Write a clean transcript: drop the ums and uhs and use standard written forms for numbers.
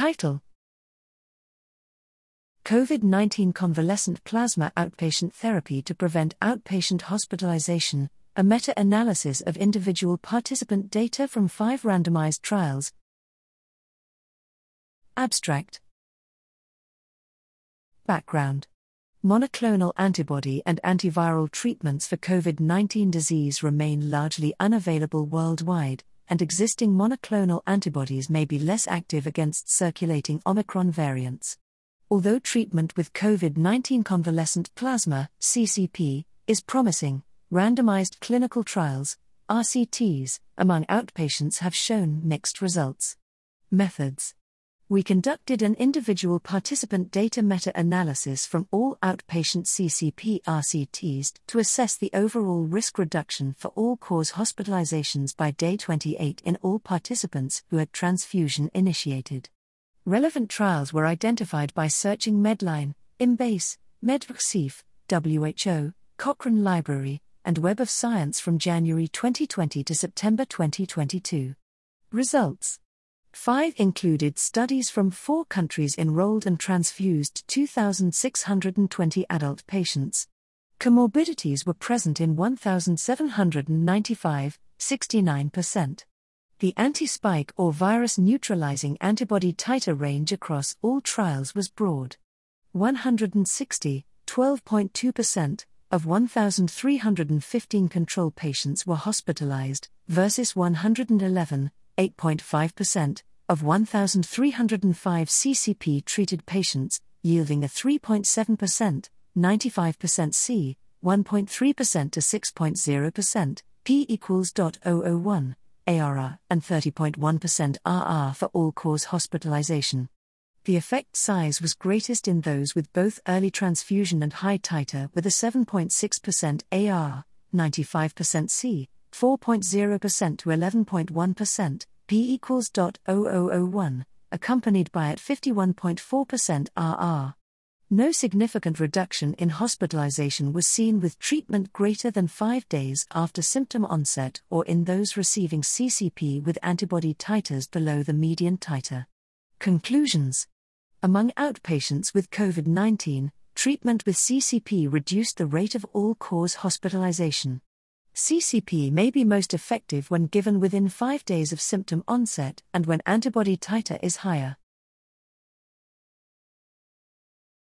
Title: COVID-19 Convalescent Plasma Outpatient Therapy to Prevent Outpatient Hospitalization, a meta-analysis of individual participant data from 5 randomized trials. Abstract. Background: monoclonal antibody and antiviral treatments for COVID-19 disease remain largely unavailable worldwide, and existing monoclonal antibodies may be less active against circulating Omicron variants. Although treatment with COVID-19 convalescent plasma (CCP) is promising, randomized clinical trials (RCTs) among outpatients have shown mixed results. Methods: we conducted an individual participant data meta-analysis from all outpatient CCP RCTs to assess the overall risk reduction for all-cause hospitalizations by day 28 in all participants who had transfusion initiated. Relevant trials were identified by searching Medline, Embase, MedRxiv, WHO, Cochrane Library, and Web of Science from January 2020 to September 2022. Results: 5 included studies from 4 countries enrolled and transfused 2,620 adult patients. Comorbidities were present in 1,795, 69%. The anti-spike or virus-neutralizing antibody titer range across all trials was broad. 160, 12.2%, of 1,315 control patients were hospitalized, versus 111, 8.5%, of 1,305 CCP-treated patients, yielding a 3.7%, 95% C, 1.3% to 6.0%, P equals .001, ARR, and 30.1% RR for all-cause hospitalization. The effect size was greatest in those with both early transfusion and high titer, with a 7.6% ARR, 95% C, 4.0% to 11.1%, P equals .0001, accompanied by at 51.4% RR. No significant reduction in hospitalization was seen with treatment greater than 5 days after symptom onset or in those receiving CCP with antibody titers below the median titer. Conclusions: among outpatients with COVID-19, treatment with CCP reduced the rate of all-cause hospitalization. CCP may be most effective when given within 5 days of symptom onset and when antibody titer is higher.